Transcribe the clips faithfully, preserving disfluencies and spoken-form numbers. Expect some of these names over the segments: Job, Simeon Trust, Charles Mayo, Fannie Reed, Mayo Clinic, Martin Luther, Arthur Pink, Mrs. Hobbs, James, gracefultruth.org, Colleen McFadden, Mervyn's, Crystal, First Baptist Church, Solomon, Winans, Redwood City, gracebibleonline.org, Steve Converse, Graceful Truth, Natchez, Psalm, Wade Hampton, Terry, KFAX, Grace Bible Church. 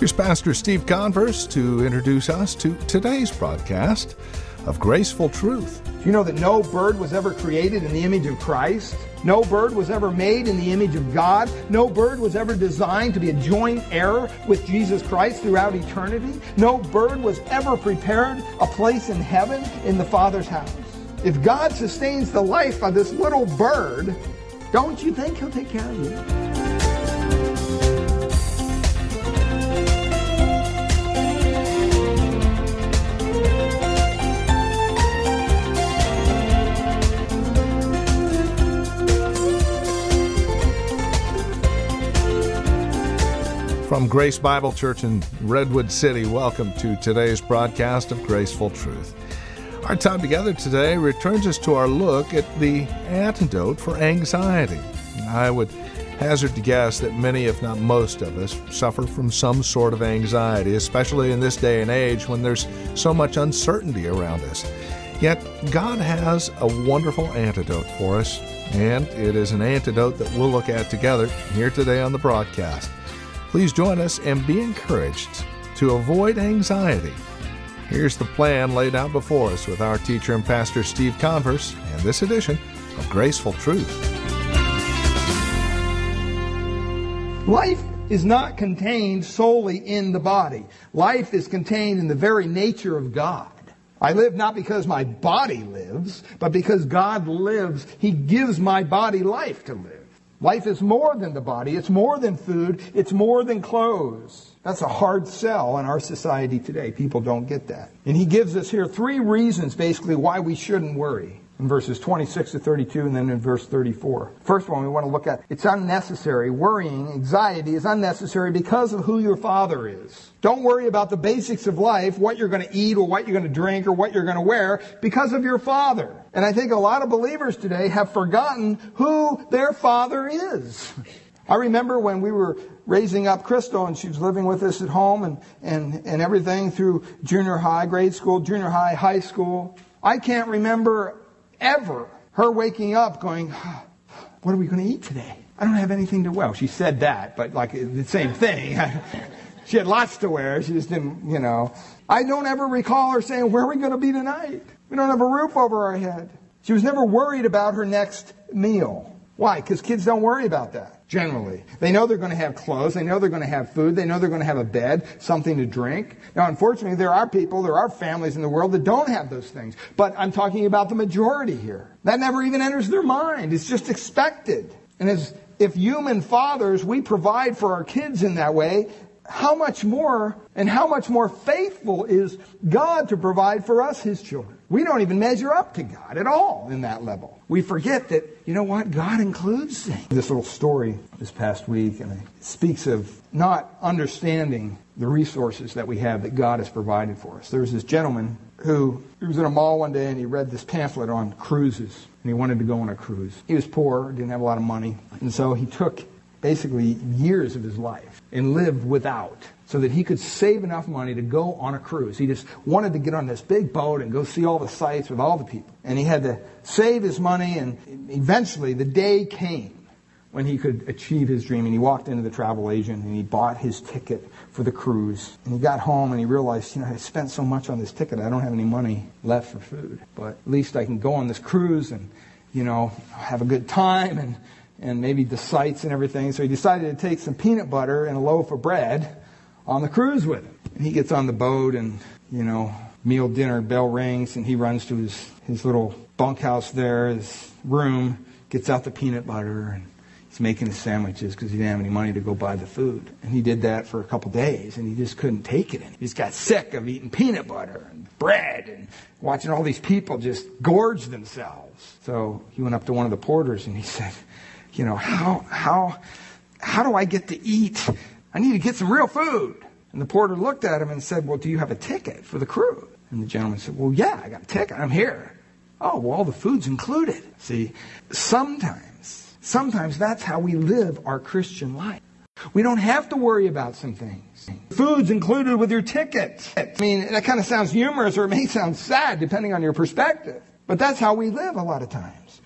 Here's Pastor Steve Converse to introduce us to today's broadcast of Graceful Truth. Do you know that no bird was ever created in the image of Christ? No bird was ever made in the image of God. No bird was ever designed to be a joint heir with Jesus Christ throughout eternity. No bird was ever prepared a place in heaven in the Father's house. If God sustains the life of this little bird, don't you think He'll take care of you? From Grace Bible Church in Redwood City, welcome to today's broadcast of Graceful Truth. Our time together today returns us to our look at the antidote for anxiety. I would hazard to guess that many, if not most of us, suffer from some sort of anxiety, especially in this day and age when there's so much uncertainty around us. Yet God has a wonderful antidote for us, and it is an antidote that we'll look at together here today on the broadcast. Please join us and be encouraged to avoid anxiety. Here's the plan laid out before us with our teacher and pastor Steve Converse and this edition of Graceful Truth. Life is not contained solely in the body. Life is contained in the very nature of God. I live not because my body lives, but because God lives. He gives my body life to live. Life is more than the body. It's more than food. It's more than clothes. That's a hard sell in our society today. People don't get that. And he gives us here three reasons, basically, why we shouldn't worry in verses twenty-six to thirty-two and then in verse thirty-four. First one we want to look at, it's unnecessary. Worrying, anxiety is unnecessary because of who your Father is. Don't worry about the basics of life, what you're going to eat or what you're going to drink or what you're going to wear, because of your Father. And I think a lot of believers today have forgotten who their Father is. I remember when we were raising up Crystal and she was living with us at home and, and, and everything through junior high, grade school, junior high, high school. I can't remember ever her waking up going, what are we going to eat today? I don't have anything to wear. Well, she said that, but like the same thing. She had lots to wear. She just didn't, you know. I don't ever recall her saying, where are we going to be tonight? We don't have a roof over our head. She was never worried about her next meal. Why? Because kids don't worry about that, generally. They know they're going to have clothes. They know they're going to have food. They know they're going to have a bed, something to drink. Now, unfortunately, there are people, there are families in the world that don't have those things. But I'm talking about the majority here. That never even enters their mind. It's just expected. And as if human fathers, we provide for our kids in that way, how much more and how much more faithful is God to provide for us, His children? We don't even measure up to God at all in that level. We forget that, you know what, God includes things. This little story this past week, and it speaks of not understanding the resources that we have that God has provided for us. There was this gentleman who he was in a mall one day and he read this pamphlet on cruises, and he wanted to go on a cruise. He was poor, didn't have a lot of money, and so he took basically years of his life and lived without so that he could save enough money to go on a cruise. He just wanted to get on this big boat and go see all the sights with all the people. And he had to save his money, and eventually the day came when he could achieve his dream. And he walked into the travel agent and he bought his ticket for the cruise. And he got home and he realized, you know, I spent so much on this ticket, I don't have any money left for food. But at least I can go on this cruise and, you know, have a good time and and maybe the sights and everything. So he decided to take some peanut butter and a loaf of bread on the cruise with him. And he gets on the boat and, you know, meal, dinner, bell rings, and he runs to his, his little bunkhouse there, his room, gets out the peanut butter, and he's making his sandwiches because he didn't have any money to go buy the food. And he did that for a couple days, and he just couldn't take it anymore. He just got sick of eating peanut butter and bread and watching all these people just gorge themselves. So he went up to one of the porters, and he said, you know, how how how do I get to eat? I need to get some real food. And the porter looked at him and said, well, do you have a ticket for the crew? And the gentleman said, well, yeah, I got a ticket. I'm here. Oh, well, all the food's included. See, sometimes, sometimes that's how we live our Christian life. We don't have to worry about some things. Food's included with your ticket. I mean, that kind of sounds humorous, or it may sound sad, depending on your perspective. But that's how we live a lot of times.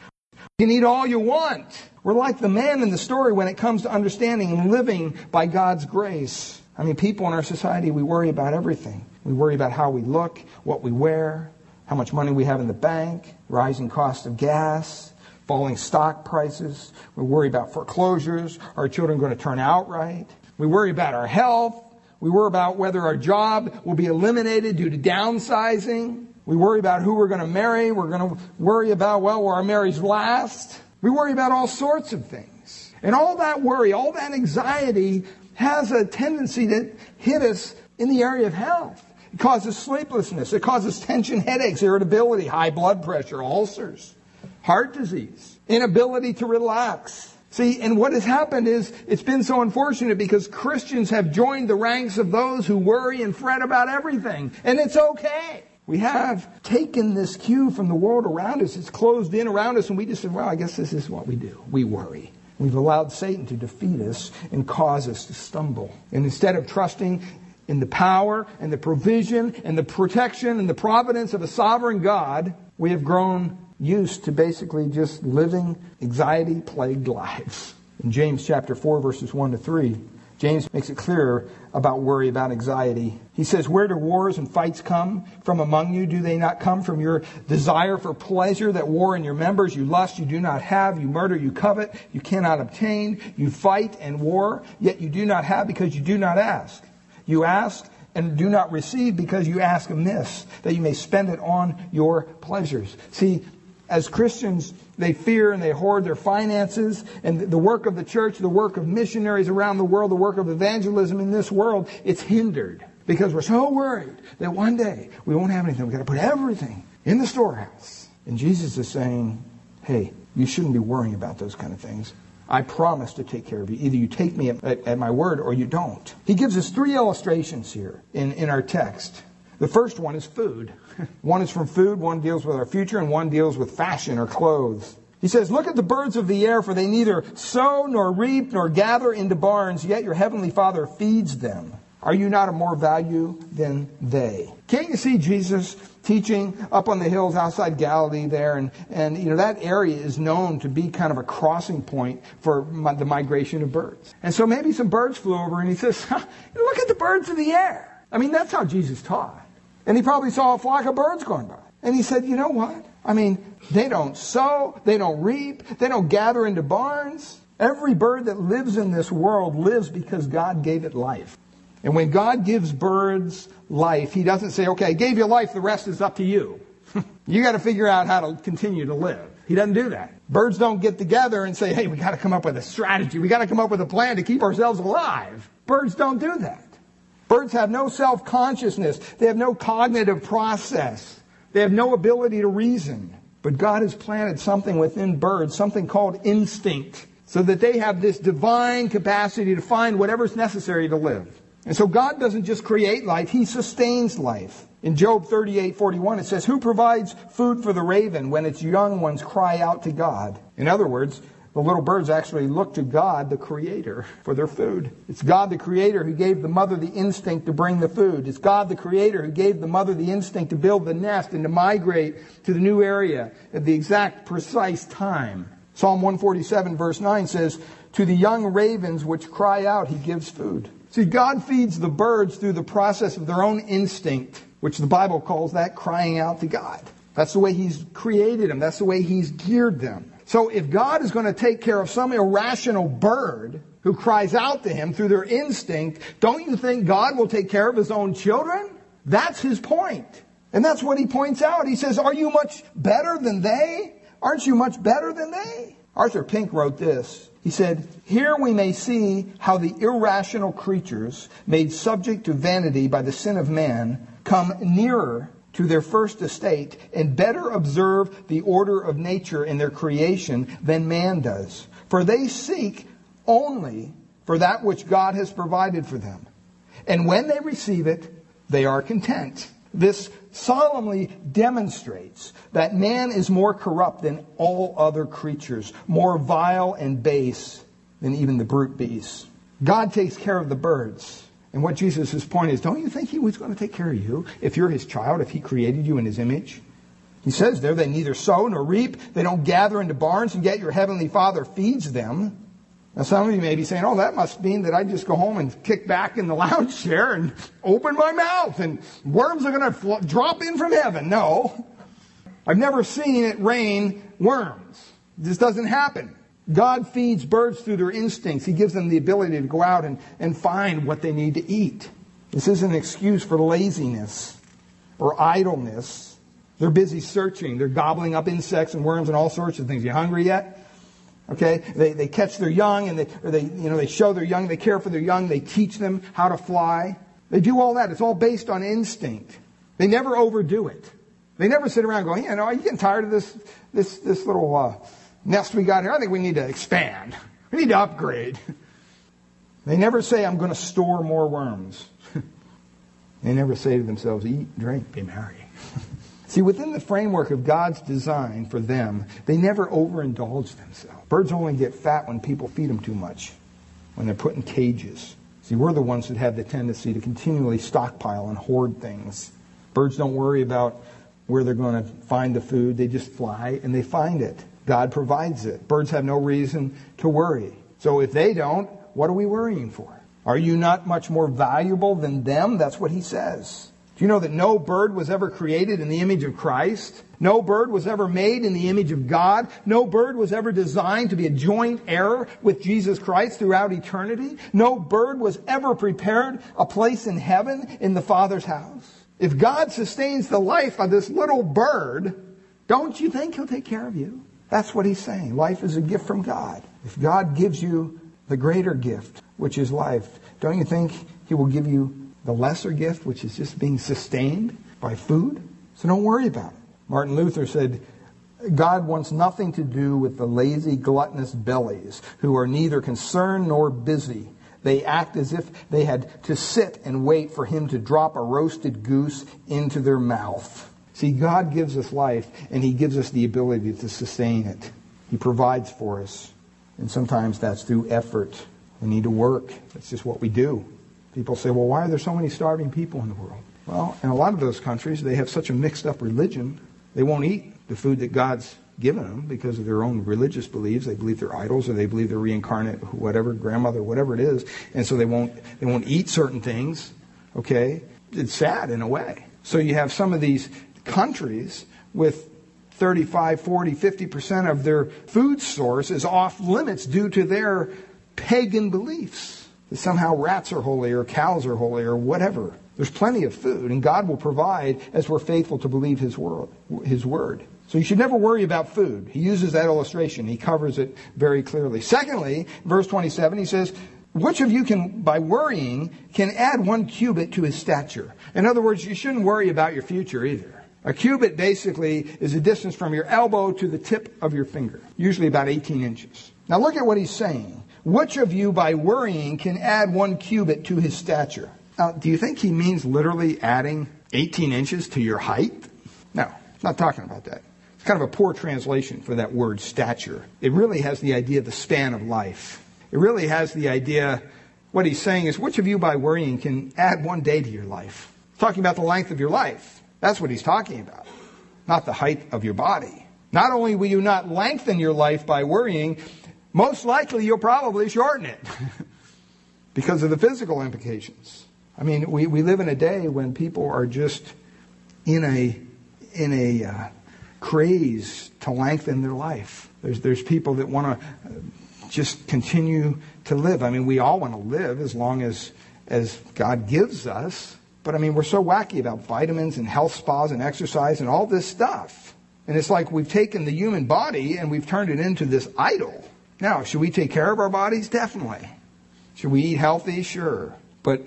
You can eat all you want. We're like the man in the story when it comes to understanding and living by God's grace. I mean, people in our society, we worry about everything. We worry about how we look, what we wear, how much money we have in the bank, rising cost of gas, falling stock prices. We worry about foreclosures. Are children going to turn out right? We worry about our health. We worry about whether our job will be eliminated due to downsizing. We worry about who we're going to marry. We're going to worry about, well, will our marriage last? We worry about all sorts of things. And all that worry, all that anxiety has a tendency to hit us in the area of health. It causes sleeplessness. It causes tension, headaches, irritability, high blood pressure, ulcers, heart disease, inability to relax. See, and what has happened is it's been so unfortunate because Christians have joined the ranks of those who worry and fret about everything. And it's okay. We have taken this cue from the world around us. It's closed in around us. And we just said, well, I guess this is what we do. We worry. We've allowed Satan to defeat us and cause us to stumble. And instead of trusting in the power and the provision and the protection and the providence of a sovereign God, we have grown used to basically just living anxiety-plagued lives. In James chapter four, verses one to three, James makes it clearer about worry, about anxiety. He says, where do wars and fights come from among you? Do they not come from your desire for pleasure that war in your members? You lust, you do not have. You murder, you covet, you cannot obtain. You fight and war, yet you do not have because you do not ask. You ask and do not receive because you ask amiss, that you may spend it on your pleasures. See, as Christians, they fear and they hoard their finances, and the work of the church, the work of missionaries around the world, the work of evangelism in this world, it's hindered because we're so worried that one day we won't have anything. We've got to put everything in the storehouse. And Jesus is saying, hey, you shouldn't be worrying about those kind of things. I promise to take care of you. Either you take me at, at, at my word or you don't. He gives us three illustrations here in, in our text. The first one is food. One is from food, one deals with our future, and one deals with fashion or clothes. He says, look at the birds of the air, for they neither sow nor reap nor gather into barns, yet your heavenly Father feeds them. Are you not of more value than they? Can't you see Jesus teaching up on the hills outside Galilee there? And, and you know, that area is known to be kind of a crossing point for the migration of birds. And so maybe some birds flew over and he says, look at the birds of the air. I mean, that's how Jesus taught. And he probably saw a flock of birds going by. And he said, you know what? I mean, they don't sow, they don't reap, they don't gather into barns. Every bird that lives in this world lives because God gave it life. And when God gives birds life, he doesn't say, okay, I gave you life, the rest is up to you. You got to figure out how to continue to live. He doesn't do that. Birds don't get together and say, hey, we got to come up with a strategy. We got to come up with a plan to keep ourselves alive. Birds don't do that. Birds have no self-consciousness. They have no cognitive process. They have no ability to reason. But God has planted something within birds, something called instinct, so that they have this divine capacity to find whatever's necessary to live. And so God doesn't just create life, he sustains life. In Job thirty-eight forty-one, it says, who provides food for the raven when its young ones cry out to God? In other words, the little birds actually look to God, the Creator, for their food. It's God, the Creator, who gave the mother the instinct to bring the food. It's God, the Creator, who gave the mother the instinct to build the nest and to migrate to the new area at the exact precise time. Psalm one forty-seven verse nine says, to the young ravens which cry out, he gives food. See, God feeds the birds through the process of their own instinct, which the Bible calls that crying out to God. That's the way he's created them. That's the way he's geared them. So if God is going to take care of some irrational bird who cries out to him through their instinct, don't you think God will take care of his own children? That's his point. And that's what he points out. He says, are you much better than they? Aren't you much better than they? Arthur Pink wrote this. He said, here we may see how the irrational creatures, made subject to vanity by the sin of man, come nearer to their first estate and better observe the order of nature in their creation than man does. For they seek only for that which God has provided for them. And when they receive it, they are content. This solemnly demonstrates that man is more corrupt than all other creatures, more vile and base than even the brute beasts. God takes care of the birds. And what Jesus' point is, don't you think he was going to take care of you if you're his child, if he created you in his image? He says there, they neither sow nor reap, they don't gather into barns, and yet your heavenly Father feeds them. Now, some of you may be saying, oh, that must mean that I just go home and kick back in the lounge chair and open my mouth and worms are going to fl- drop in from heaven. No. I've never seen it rain worms. This doesn't happen. God feeds birds through their instincts. He gives them the ability to go out and, and find what they need to eat. This isn't an excuse for laziness or idleness. They're busy searching. They're gobbling up insects and worms and all sorts of things. You hungry yet? Okay, they they catch their young and they or they you know they show their young, they care for their young, they teach them how to fly. They do all that. It's all based on instinct. They never overdo it. They never sit around going, you know, are you getting tired of this this this little uh, nest we got here? I think we need to expand. We need to upgrade. They never say, I'm going to store more worms. They never say to themselves, eat, drink, be merry. See, within the framework of God's design for them, they never overindulge themselves. Birds only get fat when people feed them too much, when they're put in cages. See, we're the ones that have the tendency to continually stockpile and hoard things. Birds don't worry about where they're going to find the food. They just fly, and they find it. God provides it. Birds have no reason to worry. So if they don't, what are we worrying for? Are you not much more valuable than them? That's what he says. Do you know that no bird was ever created in the image of Christ? No bird was ever made in the image of God. No bird was ever designed to be a joint heir with Jesus Christ throughout eternity. No bird was ever prepared a place in heaven in the Father's house. If God sustains the life of this little bird, don't you think he'll take care of you? That's what he's saying. Life is a gift from God. If God gives you the greater gift, which is life, don't you think he will give you the lesser gift, which is just being sustained by food? So don't worry about it. Martin Luther said, God wants nothing to do with the lazy, gluttonous bellies who are neither concerned nor busy. They act as if they had to sit and wait for him to drop a roasted goose into their mouth. See, God gives us life, and he gives us the ability to sustain it. He provides for us. And sometimes that's through effort. We need to work. That's just what we do. People say, well, why are there so many starving people in the world? Well, in a lot of those countries, they have such a mixed-up religion, they won't eat the food that God's given them because of their own religious beliefs. They believe they're idols, or they believe they're reincarnate, whatever, grandmother, whatever it is. And so they won't they won't eat certain things, okay? It's sad in a way. So you have some of these countries with thirty-five, forty, fifty percent of their food source is off-limits due to their pagan beliefs. Somehow rats are holy or cows are holy or whatever. There's plenty of food, and God will provide as we're faithful to believe his word. His word. So you should never worry about food. He uses that illustration. He covers it very clearly. Secondly, verse twenty-seven, he says, which of you can, by worrying, can add one cubit to his stature? In other words, you shouldn't worry about your future either. A cubit basically is the distance from your elbow to the tip of your finger, usually about eighteen inches. Now look at what he's saying. Which of you, by worrying, can add one cubit to his stature? Now, do you think he means literally adding eighteen inches to your height? No, he's not talking about that. It's kind of a poor translation for that word stature. It really has the idea of the span of life. It really has the idea, what he's saying is, which of you, by worrying, can add one day to your life? He's talking about the length of your life. That's what he's talking about, not the height of your body. Not only will you not lengthen your life by worrying, most likely, you'll probably shorten it because of the physical implications. I mean, we, we live in a day when people are just in a in a uh, craze to lengthen their life. There's there's people that want to uh, just continue to live. I mean, we all want to live as long as as God gives us. But I mean, we're so wacky about vitamins and health spas and exercise and all this stuff. And it's like we've taken the human body and we've turned it into this idol. Now, should we take care of our bodies? Definitely. Should we eat healthy? Sure. But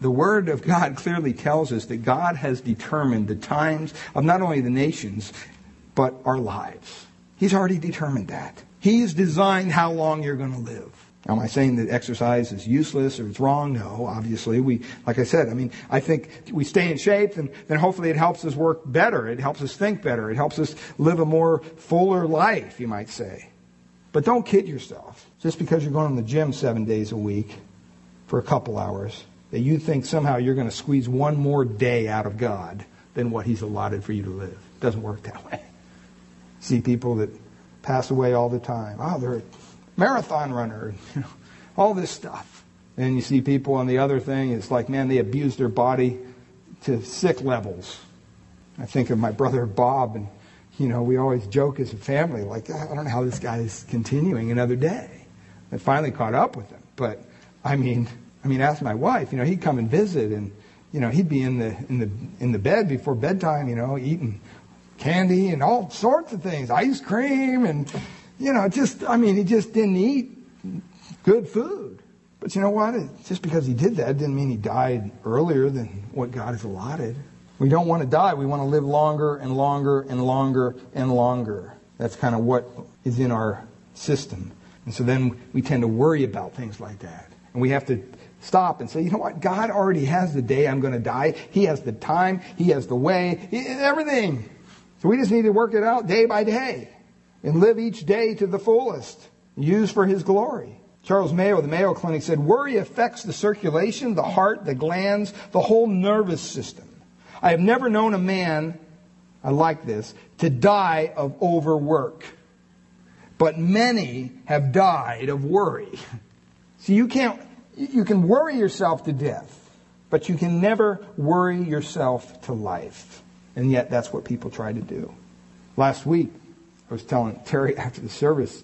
the Word of God clearly tells us that God has determined the times of not only the nations, but our lives. He's already determined that. He's designed how long you're going to live. Now, am I saying that exercise is useless or it's wrong? No, obviously. We, like I said, I mean, I think we stay in shape, and then hopefully it helps us work better. It helps us think better. It helps us live a more fuller life, you might say. But don't kid yourself. Just because you're going to the gym seven days a week for a couple hours, that you think somehow you're going to squeeze one more day out of God than what he's allotted for you to live. It doesn't work that way. See people that pass away all the time. Oh, they're marathon runner, you know, all this stuff. And you see people on the other thing, it's like, man, they abuse their body to sick levels. I think of my brother Bob, and, you know, we always joke as a family, like, I don't know how this guy is continuing another day. I finally caught up with him. But, I mean, I mean, ask my wife, you know, he'd come and visit, and, you know, he'd be in the in the, in the bed before bedtime, you know, eating candy and all sorts of things, ice cream, and, you know, just, I mean, he just didn't eat good food. But you know what? Just because he did that didn't mean he died earlier than what God has allotted. We don't want to die. We want to live longer and longer and longer and longer. That's kind of what is in our system. And so then we tend to worry about things like that. And we have to stop and say, you know what? God already has the day I'm going to die. He has the time. He has the way. He, everything. So we just need to work it out day by day and live each day to the fullest. Use for His glory. Charles Mayo of the Mayo Clinic said, worry affects the circulation, the heart, the glands, the whole nervous system. I have never known a man, I like this, to die of overwork. But many have died of worry. See, you can't, you can worry yourself to death, but you can never worry yourself to life. And yet that's what people try to do. Last week, I was telling Terry after the service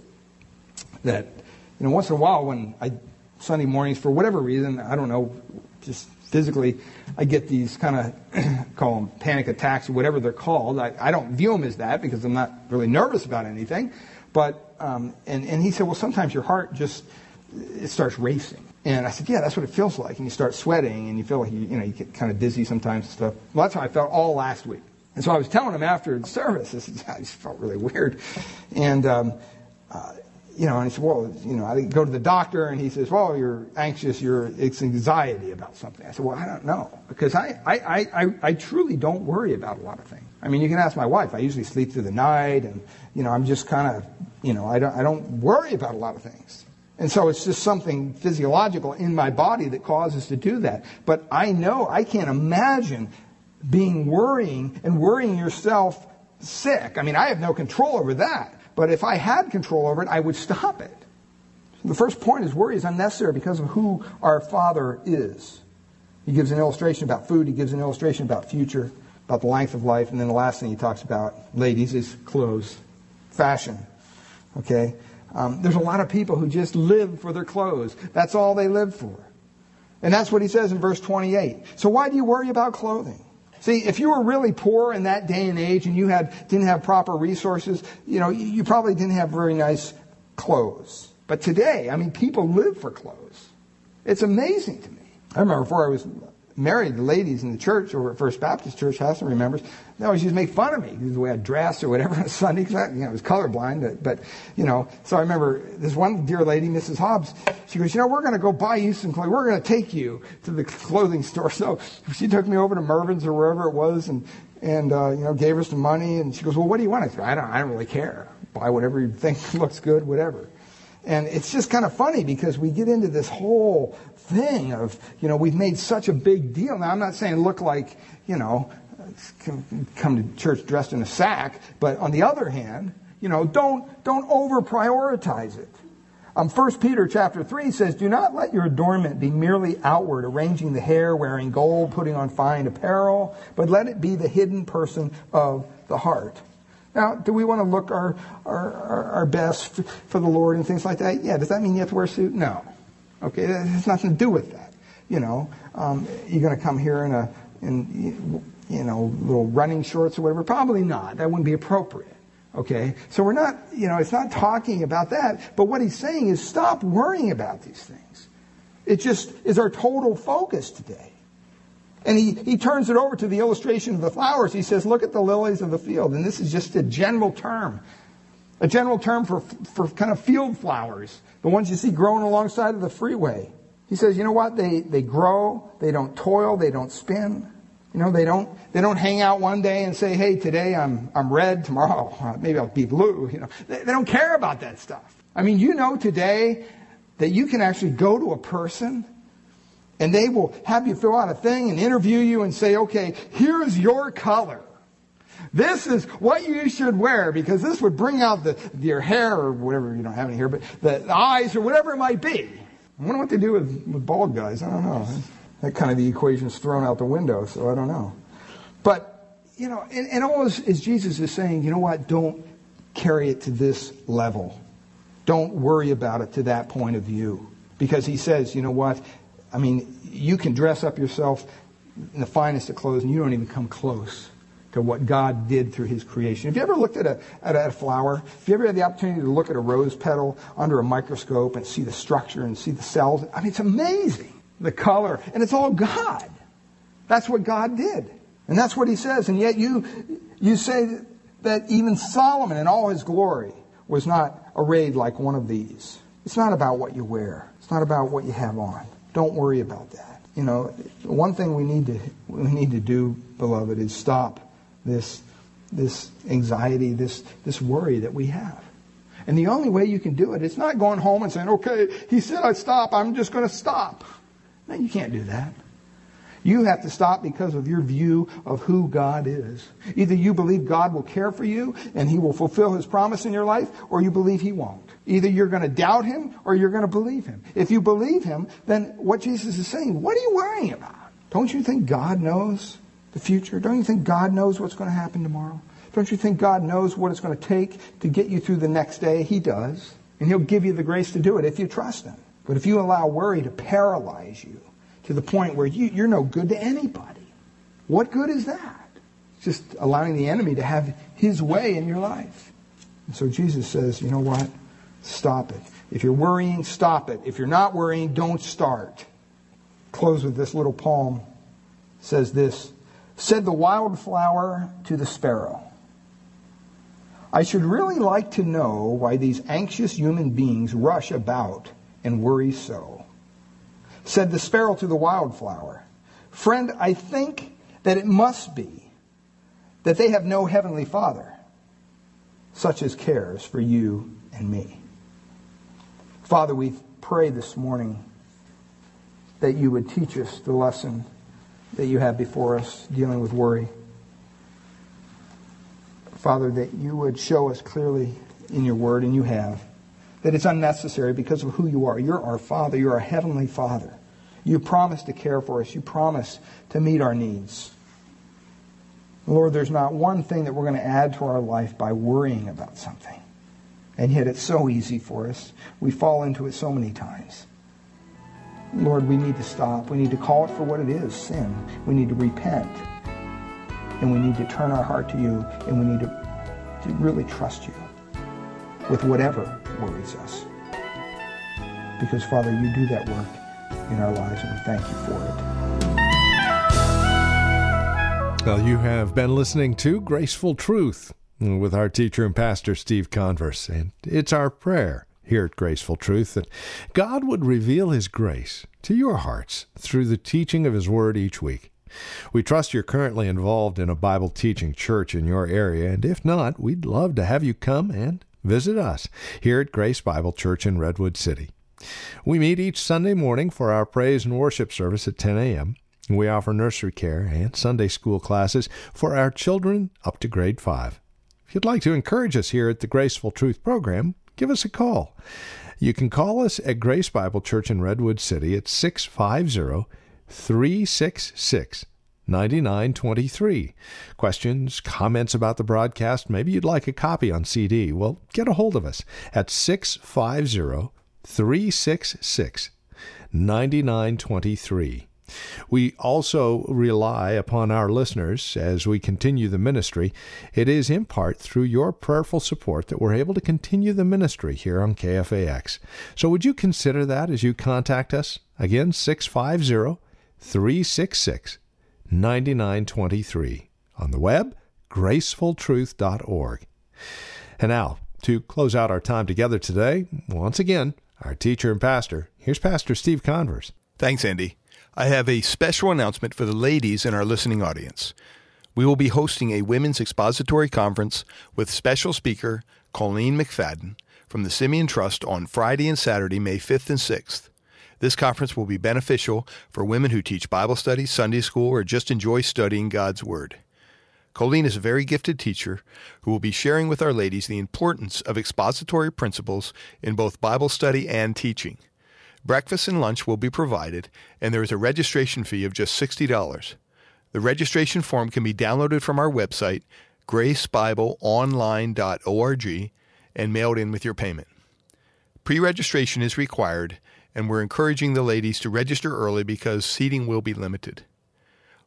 that, you know, once in a while when I, Sunday mornings, for whatever reason, I don't know, just physically, I get these kind of, call them panic attacks or whatever they're called. I, I don't view them as that because I'm not really nervous about anything. But, um, and, and he said, well, sometimes your heart just, it starts racing. And I said, yeah, that's what it feels like. And you start sweating and you feel like, you, you know, you get kind of dizzy sometimes and stuff. Well, that's how I felt all last week. And so I was telling him after the service, I, said, I just felt really weird. And, um, uh, you know, and he said, well, you know, I go to the doctor, and he says, well, you're anxious, you're, it's anxiety about something. I said, well, I don't know, because I, I, I, I truly don't worry about a lot of things. I mean, you can ask my wife. I usually sleep through the night, and, you know, I'm just kind of, you know, I don't, I don't worry about a lot of things. And so it's just something physiological in my body that causes to do that. But I know, I can't imagine being worrying and worrying yourself sick. I mean, I have no control over that. But if I had control over it, I would stop it. The first point is worry is unnecessary because of who our Father is. He gives an illustration about food. He gives an illustration about future, about the length of life. And then the last thing he talks about, ladies, is clothes, fashion. Okay? Um, there's a lot of people who just live for their clothes. That's all they live for. And that's what he says in verse twenty-eight. So why do you worry about clothing? See, if you were really poor in that day and age and you had didn't have proper resources, you know, you probably didn't have very nice clothes. But today, I mean, people live for clothes. It's amazing to me. I remember before I was married, the ladies in the church over at First Baptist Church, Hassan remembers, they always used to make fun of me, the way I dressed or whatever on Sunday, because I, you know, I was colorblind. But, but, you know, so I remember this one dear lady, Missus Hobbs, she goes, you know, we're going to go buy you some clothes. We're going to take you to the clothing store. So she took me over to Mervyn's or wherever it was, and, and uh, you know, gave her some money. And she goes, well, what do you want? I said, I don't, I don't really care. Buy whatever you think looks good, whatever. And it's just kind of funny because we get into this whole thing of, you know, we've made such a big deal. Now, I'm not saying look like, you know, come to church dressed in a sack. But on the other hand, you know, don't don't over-prioritize it. Um, First Peter chapter three says, do not let your adornment be merely outward, arranging the hair, wearing gold, putting on fine apparel, but let it be the hidden person of the heart. Now, do we want to look our, our, our, our best for the Lord and things like that? Yeah, does that mean you have to wear a suit? No. Okay, that has nothing to do with that. You know, um, you're going to come here in a, in, you know, little running shorts or whatever? Probably not. That wouldn't be appropriate. Okay, so we're not, you know, it's not talking about that. But what he's saying is stop worrying about these things. It just is our total focus today. And he, he turns it over to the illustration of the flowers. He says, look at the lilies of the field. And this is just a general term. A general term for, for kind of field flowers. The ones you see growing alongside of the freeway. He says, you know what? They, they grow. They don't toil. They don't spin. You know, they don't, they don't hang out one day and say, hey, today I'm, I'm red. Tomorrow, maybe I'll be blue. You know, they, they don't care about that stuff. I mean, you know today that you can actually go to a person and they will have you fill out a thing and interview you and say, okay, here's your color. This is what you should wear, because this would bring out the, your hair or whatever, you don't have any hair, but the eyes or whatever it might be. I wonder what they do with, with bald guys. I don't know. That kind of the equation's thrown out the window, so I don't know. But, you know, and, and almost as Jesus is saying, you know what, don't carry it to this level. Don't worry about it to that point of view. Because he says, you know what, I mean, you can dress up yourself in the finest of clothes and you don't even come close to what God did through his creation. Have you ever looked at a, at a flower? Have you ever had the opportunity to look at a rose petal under a microscope and see the structure and see the cells? I mean, it's amazing, the color, and it's all God. That's what God did. And that's what he says. And yet you, you say that even Solomon in all his glory was not arrayed like one of these. It's not about what you wear. It's not about what you have on. Don't worry about that. You know, one thing we need to we need to do, beloved, is stop this this anxiety, this this worry that we have. And the only way you can do it, it's not going home and saying, okay, he said I'd stop, I'm just going to stop. No, you can't do that. You have to stop because of your view of who God is. Either you believe God will care for you and he will fulfill his promise in your life, or you believe he won't. Either you're going to doubt him or you're going to believe him. If you believe him, then what Jesus is saying, what are you worrying about? Don't you think God knows the future? Don't you think God knows what's going to happen tomorrow? Don't you think God knows what it's going to take to get you through the next day? He does. And he'll give you the grace to do it if you trust him. But if you allow worry to paralyze you, to the point where you, you're no good to anybody. What good is that? It's just allowing the enemy to have his way in your life. And so Jesus says, you know what? Stop it. If you're worrying, stop it. If you're not worrying, don't start. Close with this little poem. It says this, said the wildflower to the sparrow, I should really like to know why these anxious human beings rush about and worry so. Said the sparrow to the wildflower, friend, I think that it must be that they have no heavenly Father, such as cares for you and me. Father, we pray this morning that you would teach us the lesson that you have before us dealing with worry. Father, that you would show us clearly in your word, and you have, that it's unnecessary because of who you are. You're our Father. You're our Heavenly Father. You promise to care for us. You promise to meet our needs. Lord, there's not one thing that we're going to add to our life by worrying about something. And yet it's so easy for us. We fall into it so many times. Lord, we need to stop. We need to call it for what it is, sin. We need to repent. And we need to turn our heart to you. And we need to, to really trust you with whatever worries us. Because, Father, you do that work in our lives, and we thank you for it. Well, you have been listening to Graceful Truth with our teacher and pastor, Steve Converse. And it's our prayer here at Graceful Truth that God would reveal his grace to your hearts through the teaching of his word each week. We trust you're currently involved in a Bible teaching church in your area, and if not, we'd love to have you come and visit us here at Grace Bible Church in Redwood City. We meet each Sunday morning for our praise and worship service at ten a.m. We offer nursery care and Sunday school classes for our children up to grade five. If you'd like to encourage us here at the Graceful Truth program, give us a call. You can call us at Grace Bible Church in Redwood City at six five zero, three six six, nine nine two three. Questions, comments about the broadcast, maybe you'd like a copy on C D. Well, get a hold of us at six five zero, three six six, nine nine two three. We also rely upon our listeners as we continue the ministry. It is in part through your prayerful support that we're able to continue the ministry here on K F A X. So would you consider that as you contact us? Again, six five zero, three six six, nine nine two three. On the web, graceful truth dot org. And now, to close out our time together today, once again, our teacher and pastor, here's Pastor Steve Converse. Thanks, Andy. I have a special announcement for the ladies in our listening audience. We will be hosting a women's expository conference with special speaker Colleen McFadden from the Simeon Trust on Friday and Saturday, May fifth and sixth. This conference will be beneficial for women who teach Bible study, Sunday school, or just enjoy studying God's Word. Colleen is a very gifted teacher who will be sharing with our ladies the importance of expository principles in both Bible study and teaching. Breakfast and lunch will be provided, and there is a registration fee of just sixty dollars. The registration form can be downloaded from our website, grace bible online dot org, and mailed in with your payment. Pre-registration is required, and we're encouraging the ladies to register early because seating will be limited.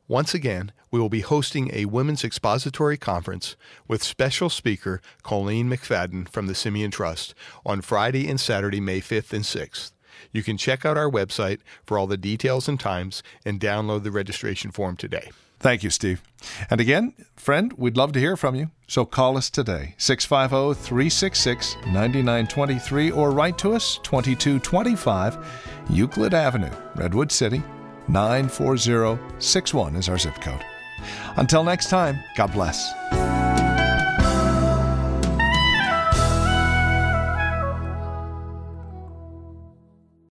Once again, we will be hosting a women's expository conference with special speaker Colleen McFadden from the Simeon Trust on Friday and Saturday, May fifth and sixth. You can check out our website for all the details and times and download the registration form today. Thank you, Steve. And again, friend, we'd love to hear from you. So call us today, six five zero, three six six, nine nine two three, or write to us, twenty-two twenty-five Euclid Avenue, Redwood City, nine four zero six one is our zip code. Until next time, God bless.